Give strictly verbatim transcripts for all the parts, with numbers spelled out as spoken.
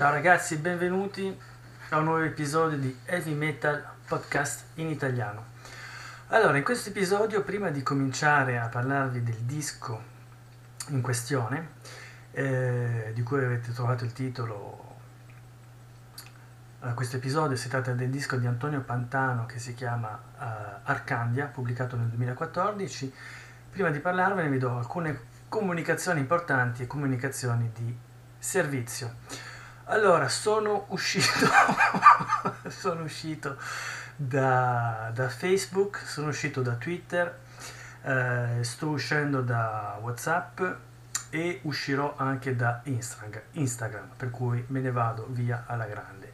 Ciao ragazzi, benvenuti a un nuovo episodio di Heavy Metal Podcast in italiano. Allora, in questo episodio, prima di cominciare a parlarvi del disco in questione, eh, di cui avete trovato il titolo a questo episodio, si tratta del disco di Antonio Pantano che si chiama eh, Arcandia, pubblicato nel duemilaquattordici. Prima di parlarvene vi do alcune comunicazioni importanti e comunicazioni di servizio. Allora, sono uscito sono uscito da, da Facebook, sono uscito da Twitter, eh, sto uscendo da WhatsApp e uscirò anche da Instagram, Instagram per cui me ne vado via alla grande.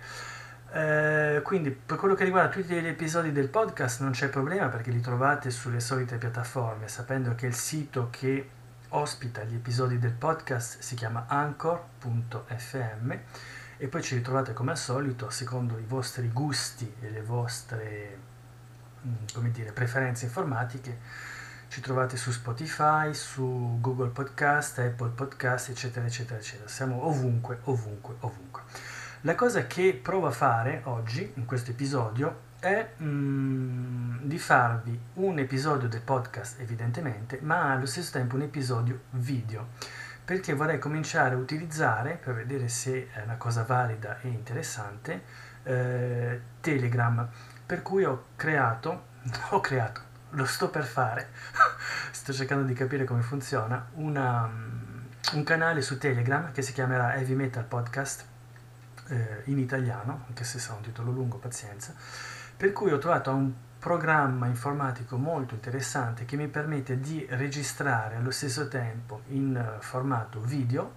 Eh, quindi per quello che riguarda tutti gli episodi del podcast non c'è problema, perché li trovate sulle solite piattaforme, sapendo che il sito che ospita gli episodi del podcast si chiama Anchor punto effe emme e poi ci ritrovate come al solito secondo i vostri gusti e le vostre, come dire, preferenze informatiche. Ci trovate su Spotify, su Google Podcast, Apple Podcast, eccetera eccetera eccetera. Siamo ovunque, ovunque, ovunque. La cosa che provo a fare oggi in questo episodio è mm, di farvi un episodio del podcast, evidentemente, ma allo stesso tempo un episodio video, perché vorrei cominciare a utilizzare, per vedere se è una cosa valida e interessante, eh, Telegram, per cui ho creato, ho creato, lo sto per fare, sto cercando di capire come funziona, una, un canale su Telegram che si chiamerà Heavy Metal Podcast, eh, in italiano, anche se sarà un titolo lungo, pazienza. Per cui ho trovato un programma informatico molto interessante che mi permette di registrare allo stesso tempo in formato video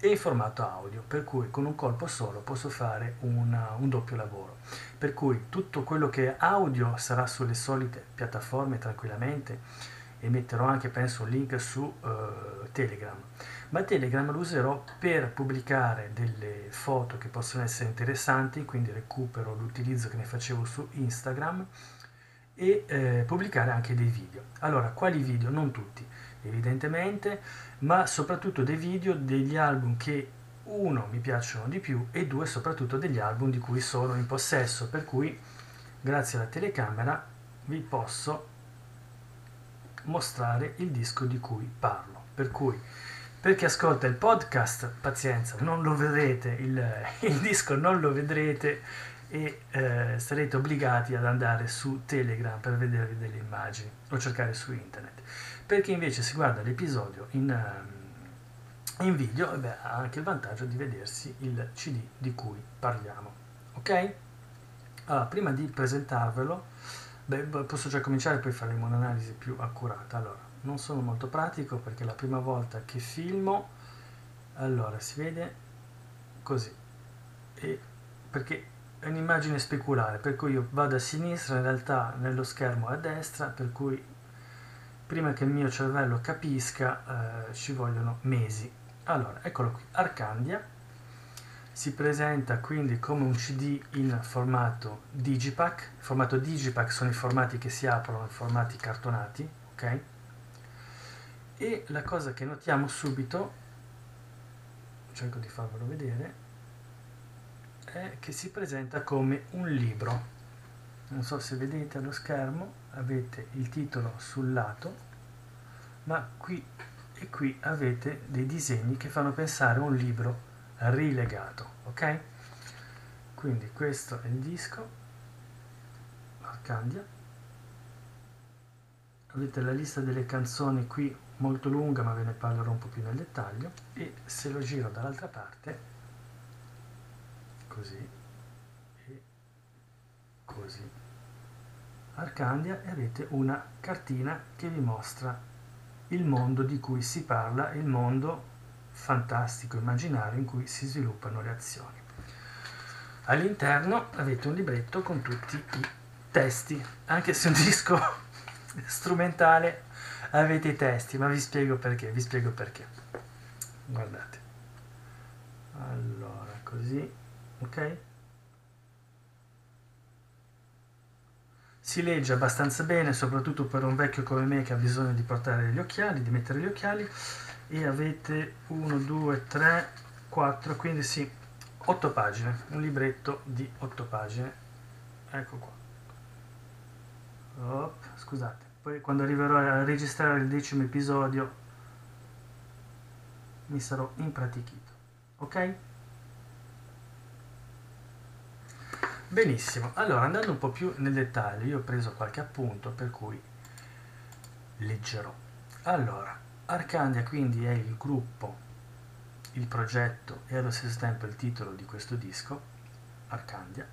e in formato audio, per cui con un colpo solo posso fare una, un doppio lavoro. Per cui tutto quello che è audio sarà sulle solite piattaforme tranquillamente, e metterò anche, penso, un link su uh, Telegram. Ma Telegram lo userò per pubblicare delle foto che possono essere interessanti, quindi recupero l'utilizzo che ne facevo su Instagram, e eh, pubblicare anche dei video. Allora, quali video? Non tutti, evidentemente, ma soprattutto dei video degli album che, uno, mi piacciono di più, e due, soprattutto degli album di cui sono in possesso, per cui, grazie alla telecamera, vi posso mostrare il disco di cui parlo. Per cui, per chi ascolta il podcast, pazienza, non lo vedrete, il, il disco non lo vedrete, e eh, sarete obbligati ad andare su Telegram per vedervi delle immagini o cercare su internet. Per chi invece si guarda l'episodio in, in video, eh beh, ha anche il vantaggio di vedersi il C D di cui parliamo. Ok? Allora, prima di presentarvelo, beh, posso già cominciare, poi faremo un'analisi più accurata. Allora, non sono molto pratico perché è la prima volta che filmo. Allora, si vede così, e perché è un'immagine speculare, per cui io vado a sinistra, in realtà nello schermo a destra, per cui prima che il mio cervello capisca eh, ci vogliono mesi. Allora, eccolo qui, Arcandia si presenta quindi come un C D in formato digipack. Formato digipack sono i formati che si aprono, i formati cartonati, ok? E la cosa che notiamo subito, cerco di farvelo vedere, è che si presenta come un libro. Non so se vedete allo schermo, avete il titolo sul lato, ma qui e qui avete dei disegni che fanno pensare a un libro rilegato, ok? Quindi questo è il disco Arcandia. Avete la lista delle canzoni qui, molto lunga, ma ve ne parlerò un po' più nel dettaglio. E se lo giro dall'altra parte, così e così, Arcandia, e avete una cartina che vi mostra il mondo di cui si parla, il mondo fantastico immaginario in cui si sviluppano le azioni. All'interno avete un libretto con tutti i testi, anche se è un disco strumentale avete i testi, ma vi spiego perché, vi spiego perché. Guardate. Allora, così, ok? Si legge abbastanza bene, soprattutto per un vecchio come me che ha bisogno di portare gli occhiali, di mettere gli occhiali. E avete uno, due, tre, quattro, quindi sì, otto pagine, un libretto di otto pagine, ecco qua. Op, scusate, poi quando arriverò a registrare il decimo episodio mi sarò impratichito, ok? Benissimo, allora andando un po' più nel dettaglio, io ho preso qualche appunto per cui leggerò. Allora, Arcandia quindi è il gruppo, il progetto e allo stesso tempo il titolo di questo disco, Arcandia,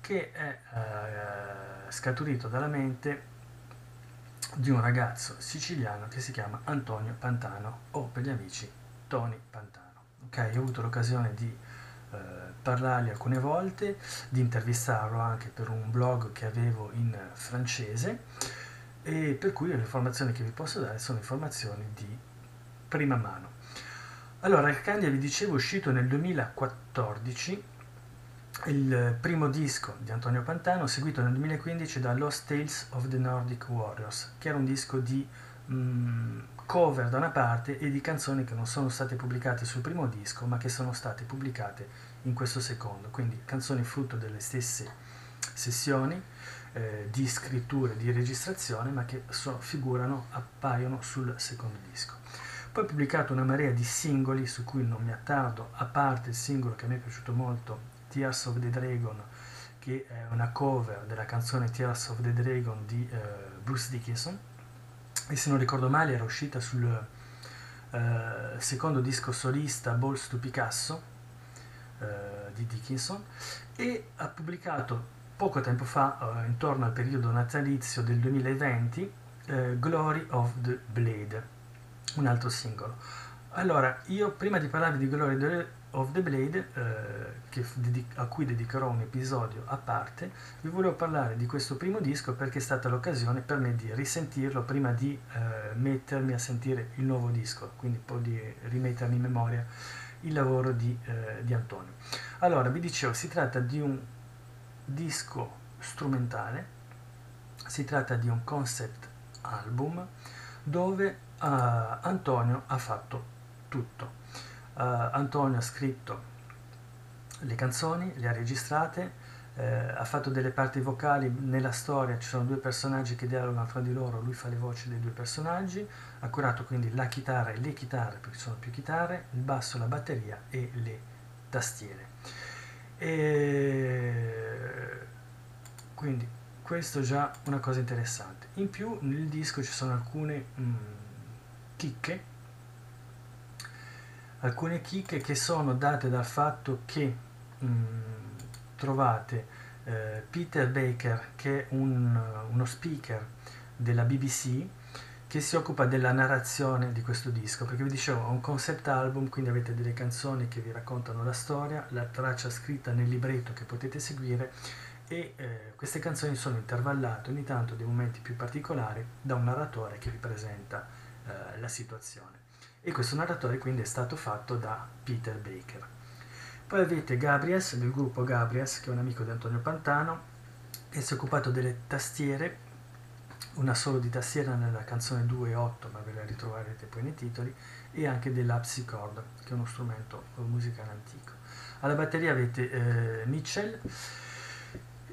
che è eh, scaturito dalla mente di un ragazzo siciliano che si chiama Antonio Pantano, o per gli amici Tony Pantano. Ok, ho avuto l'occasione di eh, parlargli alcune volte, di intervistarlo anche per un blog che avevo in francese, e per cui le informazioni che vi posso dare sono informazioni di prima mano. Allora, Arcandia, vi dicevo, è uscito nel duemilaquattordici, il primo disco di Antonio Pantano, seguito nel duemilaquindici da Lost Tales of the Nordic Warriors, che era un disco di mh, cover da una parte e di canzoni che non sono state pubblicate sul primo disco, ma che sono state pubblicate in questo secondo, quindi canzoni frutto delle stesse sessioni eh, di scrittura e di registrazione, ma che so, figurano, appaiono sul secondo disco. Poi ho pubblicato una marea di singoli su cui non mi attardo, a parte il singolo che mi è piaciuto molto, Tears of the Dragon, che è una cover della canzone Tears of the Dragon di eh, Bruce Dickinson, e se non ricordo male era uscita sul eh, secondo disco solista Balls to Picasso eh, di Dickinson, e ha pubblicato poco tempo fa, eh, intorno al periodo natalizio del duemilaventi, eh, Glory of the Blade, un altro singolo. Allora, io prima di parlarvi di Glory of the Blade, eh, che dedico, a cui dedicherò un episodio a parte, vi volevo parlare di questo primo disco perché è stata l'occasione per me di risentirlo prima di eh, mettermi a sentire il nuovo disco, quindi poi di rimettermi in memoria il lavoro di, eh, di Antonio. Allora, vi dicevo, si tratta di un disco strumentale, si tratta di un concept album dove Uh, Antonio ha fatto tutto. uh, Antonio ha scritto le canzoni, le ha registrate, eh, ha fatto delle parti vocali. Nella storia ci sono due personaggi che dialogano fra di loro, lui fa le voci dei due personaggi, ha curato quindi la chitarra e le chitarre, perché sono più chitarre, il basso, la batteria e le tastiere. E quindi questo è già una cosa interessante. In più nel disco ci sono alcune mh, chicche, alcune chicche che sono date dal fatto che mh, trovate eh, Peter Baker, che è un, uno speaker della B B C che si occupa della narrazione di questo disco, perché vi dicevo è un concept album, quindi avete delle canzoni che vi raccontano la storia, la traccia scritta nel libretto che potete seguire, e eh, queste canzoni sono intervallate ogni tanto dei momenti più particolari da un narratore che vi presenta la situazione, e questo narratore quindi è stato fatto da Peter Baker. Poi avete Gabriel del gruppo Gabriel, che è un amico di Antonio Pantano, che si è occupato delle tastiere, una solo di tastiera nella canzone due e otto, ma ve la ritroverete poi nei titoli, e anche dell'harpsichord, che è uno strumento musicale antico. Alla batteria avete eh, Mitchell.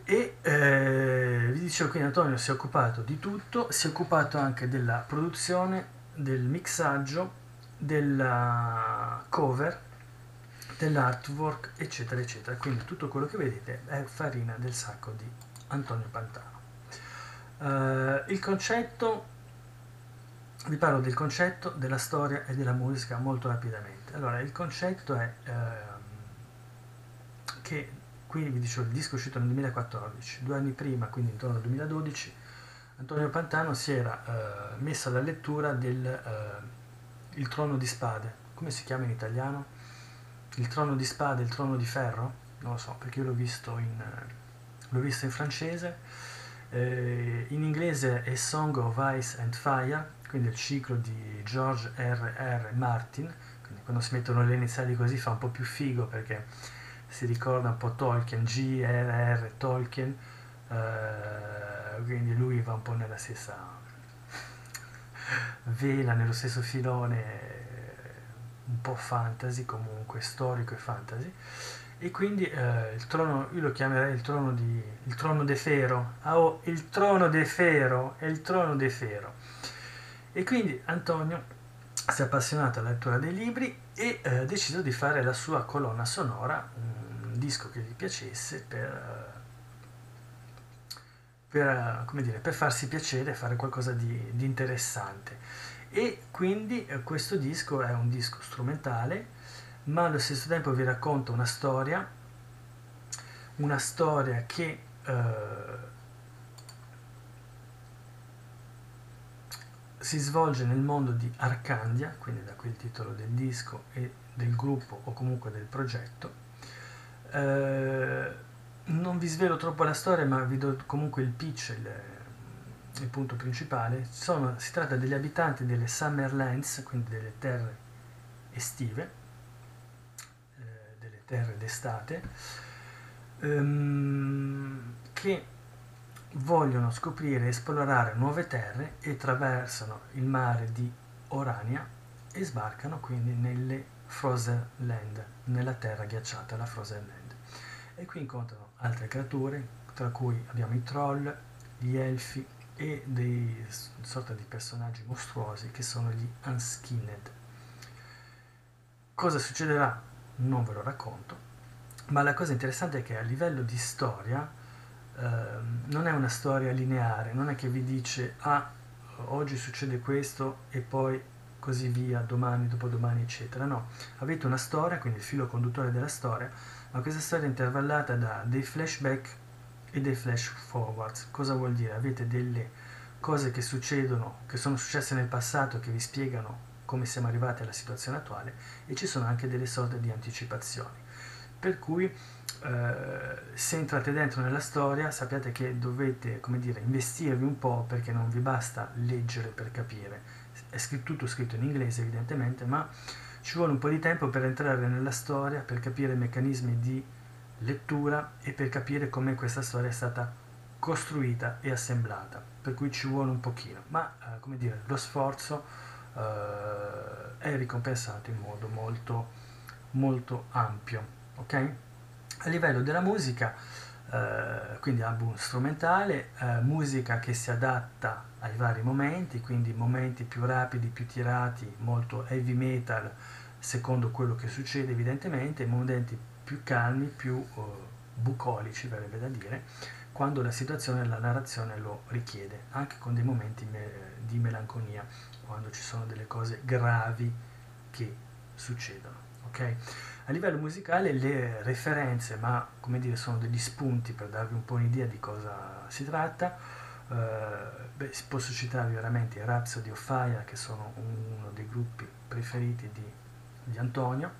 E eh, vi dicevo, quindi Antonio si è occupato di tutto, si è occupato anche della produzione, del mixaggio, della cover, dell'artwork, eccetera eccetera. Quindi tutto quello che vedete è farina del sacco di Antonio Pantano. Uh, il concetto, vi parlo del concetto, della storia e della musica molto rapidamente. Allora, il concetto è uh, che qui vi dicevo il disco è uscito nel duemilaquattordici, due anni prima, quindi intorno al duemiladodici, Antonio Pantano si era eh, messo alla lettura del eh, Il Trono di Spade. Come si chiama in italiano? Il Trono di Spade, il Trono di Ferro? Non lo so, perché io l'ho visto in, l'ho visto in francese. Eh, in inglese è Song of Ice and Fire, quindi il ciclo di George R R. Martin. Quindi quando si mettono le iniziali così fa un po' più figo, perché si ricorda un po' Tolkien, G R R. Tolkien. Uh, quindi lui va un po' nella stessa vela, nello stesso filone, un po' fantasy, comunque storico e fantasy, E quindi eh, il trono, io lo chiamerei il trono di il trono de Fero. Ah, oh, il trono de Fero, è il trono de Fero. E quindi Antonio si è appassionato alla lettura dei libri e ha eh, deciso di fare la sua colonna sonora, un disco che gli piacesse per per, come dire, per farsi piacere, fare qualcosa di, di interessante. E quindi eh, questo disco è un disco strumentale, ma allo stesso tempo vi racconto una storia, una storia che eh, si svolge nel mondo di Arcandia, quindi da quel titolo del disco e del gruppo o comunque del progetto. Eh, non vi svelo troppo la storia, ma vi do comunque il pitch, il, il punto principale. Sono, si tratta degli abitanti delle Summerlands, quindi delle terre estive, terre d'estate, um, che vogliono scoprire e esplorare nuove terre e attraversano il mare di Orania e sbarcano quindi nelle Frozen Land, nella terra ghiacciata, la Frozen Land. E qui incontrano altre creature, tra cui abbiamo i troll, gli elfi e dei sorta di personaggi mostruosi che sono gli Unskinned. Cosa succederà? Non ve lo racconto, ma la cosa interessante è che a livello di storia eh, non è una storia lineare, non è che vi dice ah, oggi succede questo e poi così via, domani, dopodomani, eccetera. No, avete una storia, quindi il filo conduttore della storia, ma questa storia è intervallata da dei flashback e dei flash forwards. Cosa vuol dire? Avete delle cose che succedono, che sono successe nel passato, che vi spiegano come siamo arrivati alla situazione attuale, e ci sono anche delle sorte di anticipazioni, per cui eh, se entrate dentro nella storia sappiate che dovete, come dire, investirvi un po', perché non vi basta leggere per capire. È scritto, tutto scritto in inglese evidentemente, ma ci vuole un po' di tempo per entrare nella storia, per capire i meccanismi di lettura e per capire come questa storia è stata costruita e assemblata, per cui ci vuole un pochino, ma eh, come dire, lo sforzo Uh, è ricompensato in modo molto molto ampio, ok? A livello della musica uh, quindi album strumentale, uh, musica che si adatta ai vari momenti, quindi momenti più rapidi, più tirati, molto heavy metal secondo quello che succede evidentemente, momenti più calmi, più uh, bucolici, verrebbe da dire, quando la situazione e la narrazione lo richiede, anche con dei momenti me- di melanconia, quando ci sono delle cose gravi che succedono, ok? A livello musicale le referenze, ma come dire, sono degli spunti per darvi un po' un'idea di cosa si tratta. Uh, beh, posso citarvi veramente i Rhapsody of Fire, che sono uno dei gruppi preferiti di, di Antonio,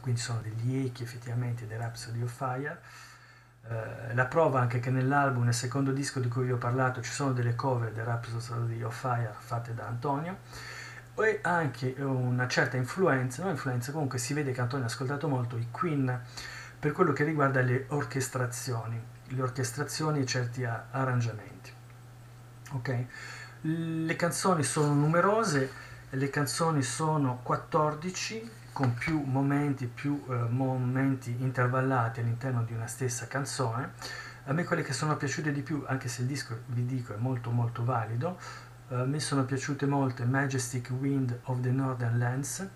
quindi sono degli echi effettivamente dei Rhapsody of Fire. Uh, la prova anche che nell'album, nel secondo disco di cui vi ho parlato, ci sono delle cover del Rhapsody of Fire fatte da Antonio, e anche una certa influenza, no influenza, comunque si vede che Antonio ha ascoltato molto i Queen per quello che riguarda le orchestrazioni, le orchestrazioni e certi a- arrangiamenti, ok? Le canzoni sono numerose, le canzoni sono quattordici, con più momenti, più eh, momenti intervallati all'interno di una stessa canzone. A me quelle che sono piaciute di più, anche se il disco, vi dico, è molto molto valido, eh, mi sono piaciute molte Majestic Wind of the Northern Lands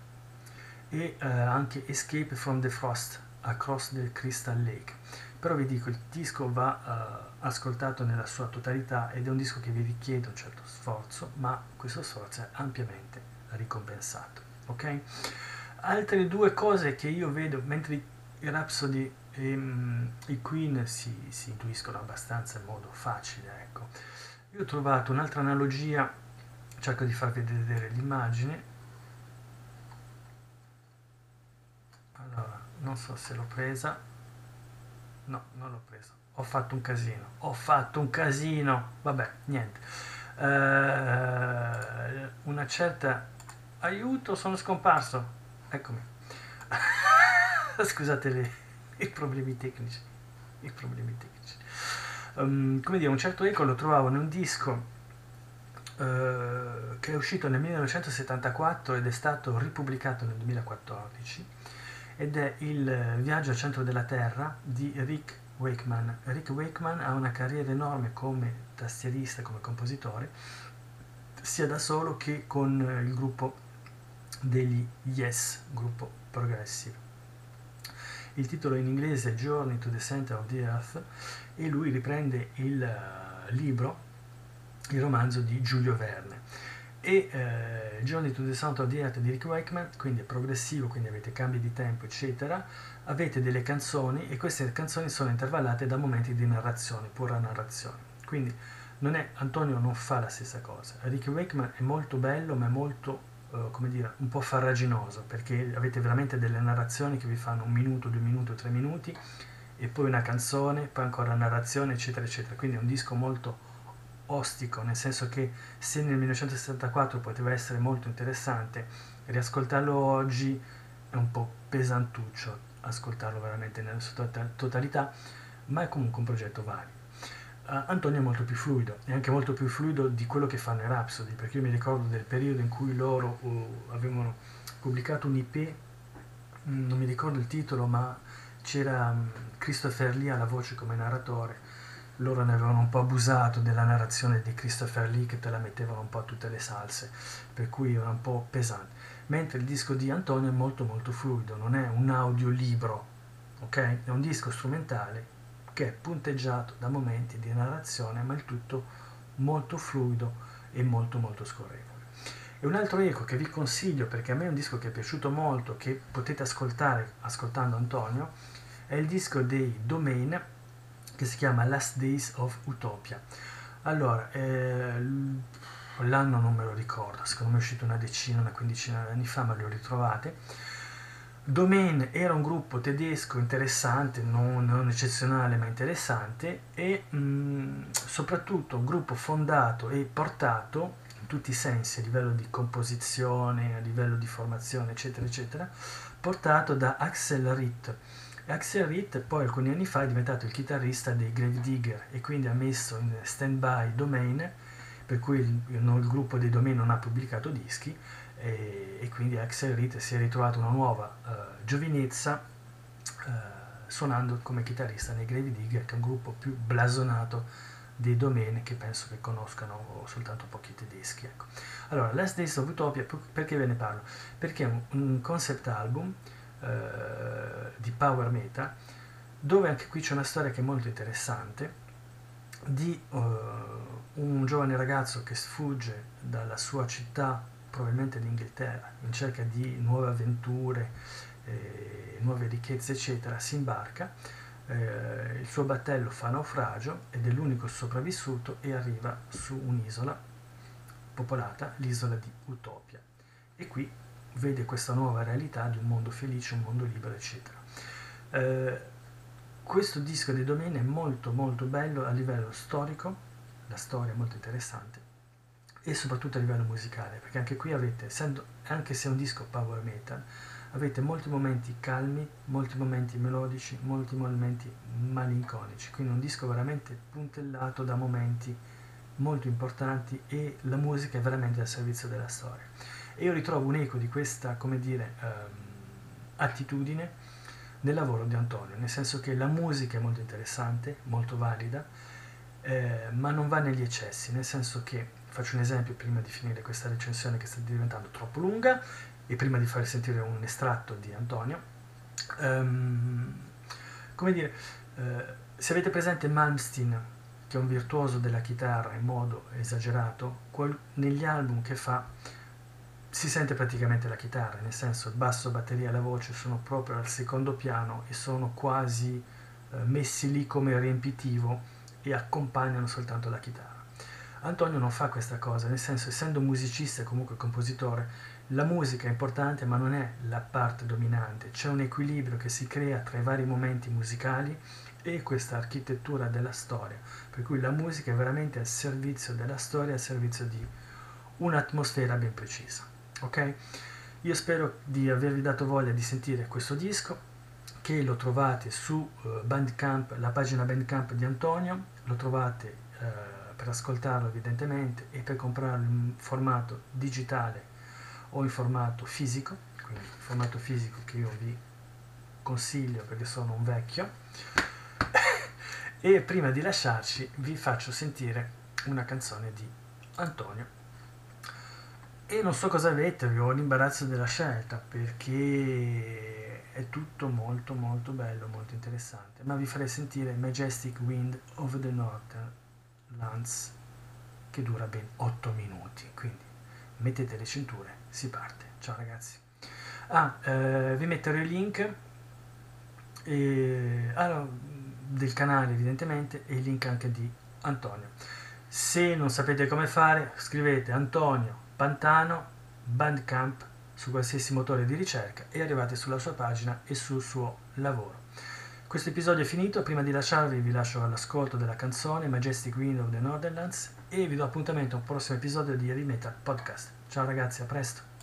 e eh, anche Escape from the Frost, Across the Crystal Lake. Però vi dico, il disco va eh, ascoltato nella sua totalità, ed è un disco che vi richiede un certo sforzo, ma questo sforzo è ampiamente ricompensato, ok? Altre due cose che io vedo, mentre i Rhapsody e um, i Queen si, si intuiscono abbastanza in modo facile, ecco, io ho trovato un'altra analogia, cerco di farvi vedere l'immagine, allora, non so se l'ho presa, no, non l'ho presa, ho fatto un casino, ho fatto un casino, vabbè, niente, uh, una certa, aiuto, sono scomparso, eccomi. Scusate le, i problemi tecnici, i problemi tecnici. Um, come dire, un certo eco lo trovavo in un disco uh, che è uscito nel millenovecentosettantaquattro ed è stato ripubblicato nel duemilaquattordici, ed è Il viaggio al centro della Terra di Rick Wakeman. Rick Wakeman ha una carriera enorme come tastierista, come compositore, sia da solo che con il gruppo degli Yes, gruppo progressive. Il titolo in inglese è Journey to the Center of the Earth e lui riprende il libro, il romanzo di Giulio Verne. E eh, Journey to the Center of the Earth di Rick Wakeman, quindi è progressivo, quindi avete cambi di tempo eccetera, avete delle canzoni e queste canzoni sono intervallate da momenti di narrazione, pura narrazione. Quindi non è, Antonio non fa la stessa cosa. Rick Wakeman è molto bello ma è molto... Uh, come dire, un po' farraginoso, perché avete veramente delle narrazioni che vi fanno un minuto, due minuti, tre minuti e poi una canzone, poi ancora narrazione eccetera eccetera, quindi è un disco molto ostico, nel senso che se nel millenovecentosessantaquattro poteva essere molto interessante, riascoltarlo oggi è un po' pesantuccio, ascoltarlo veramente nella sua totalità, ma è comunque un progetto valido. Uh, Antonio è molto più fluido, è anche molto più fluido di quello che fanno i Rhapsody, perché io mi ricordo del periodo in cui loro uh, avevano pubblicato un I P, mh, non mi ricordo il titolo, ma c'era um, Christopher Lee alla voce come narratore. Loro ne avevano un po' abusato della narrazione di Christopher Lee, che te la mettevano un po' a tutte le salse, per cui era un po' pesante, mentre il disco di Antonio è molto molto fluido, non è un audiolibro, ok? È un disco strumentale che è punteggiato da momenti di narrazione, ma il tutto molto fluido e molto molto scorrevole. E un altro eco che vi consiglio, perché a me è un disco che è piaciuto molto, che potete ascoltare ascoltando Antonio, è il disco dei Domain, che si chiama Last Days of Utopia. Allora, eh, l'anno non me lo ricordo, secondo me è uscito una decina, una quindicina di anni fa, ma lo ritrovate. Domain era un gruppo tedesco interessante, non, non eccezionale ma interessante, e mh, soprattutto un gruppo fondato e portato in tutti i sensi, a livello di composizione, a livello di formazione eccetera eccetera, portato da Axel Ritt. Axel Ritt poi alcuni anni fa è diventato il chitarrista dei Grave Digger e quindi ha messo in stand-by Domain, per cui il, il gruppo dei Domain non ha pubblicato dischi, E, e quindi Axel Ritt si è ritrovato una nuova uh, giovinezza uh, suonando come chitarrista nei Grave Digger, che è un gruppo più blasonato dei Domain, che penso che conoscano soltanto pochi tedeschi, ecco. Allora, Last Days of Utopia, perché ve ne parlo? Perché è un, un concept album uh, di power metal, dove anche qui c'è una storia che è molto interessante di uh, un giovane ragazzo che sfugge dalla sua città, probabilmente d'Inghilterra, in cerca di nuove avventure, eh, nuove ricchezze eccetera, si imbarca, eh, il suo battello fa naufragio ed è l'unico sopravvissuto e arriva su un'isola popolata, l'isola di Utopia, e qui vede questa nuova realtà di un mondo felice, un mondo libero eccetera. Eh, questo disco dei Domain è molto molto bello a livello storico, la storia è molto interessante, e soprattutto a livello musicale, perché anche qui avete, essendo, anche se è un disco power metal, avete molti momenti calmi, molti momenti melodici, molti momenti malinconici, quindi un disco veramente puntellato da momenti molto importanti e la musica è veramente al servizio della storia. E io ritrovo un eco di questa, come dire, ehm, attitudine nel lavoro di Antonio, nel senso che la musica è molto interessante, molto valida, eh, ma non va negli eccessi, nel senso che, faccio un esempio prima di finire questa recensione che sta diventando troppo lunga e prima di far sentire un estratto di Antonio, um, come dire, uh, se avete presente Malmsteen, che è un virtuoso della chitarra in modo esagerato, qual- negli album che fa si sente praticamente la chitarra, nel senso il basso, batteria, la voce sono proprio al secondo piano e sono quasi uh, messi lì come riempitivo e accompagnano soltanto la chitarra. Antonio non fa questa cosa, nel senso, essendo musicista e comunque compositore, la musica è importante ma non è la parte dominante, c'è un equilibrio che si crea tra i vari momenti musicali e questa architettura della storia, per cui la musica è veramente al servizio della storia, al servizio di un'atmosfera ben precisa, ok? Io spero di avervi dato voglia di sentire questo disco, che lo trovate su Bandcamp, la pagina Bandcamp di Antonio, lo trovate eh, per ascoltarlo evidentemente e per comprarlo in formato digitale o in formato fisico, quindi in formato fisico che io vi consiglio perché sono un vecchio. E prima di lasciarci vi faccio sentire una canzone di Antonio. E non so cosa mettervi, ho l'imbarazzo della scelta perché è tutto molto molto bello, molto interessante, ma vi farei sentire Majestic Wind of the Northern Lands, che dura ben otto minuti, quindi mettete le cinture, si parte. Ciao ragazzi. Ah, eh, vi metterò il link e, allora, del canale evidentemente, e il link anche di Antonio. Se non sapete come fare, scrivete Antonio Pantano Bandcamp su qualsiasi motore di ricerca e arrivate sulla sua pagina e sul suo lavoro. Questo episodio è finito. Prima di lasciarvi vi lascio all'ascolto della canzone Majestic Wind of the Northern Lands e vi do appuntamento a un prossimo episodio di Heavy Metal Podcast. Ciao ragazzi, a presto.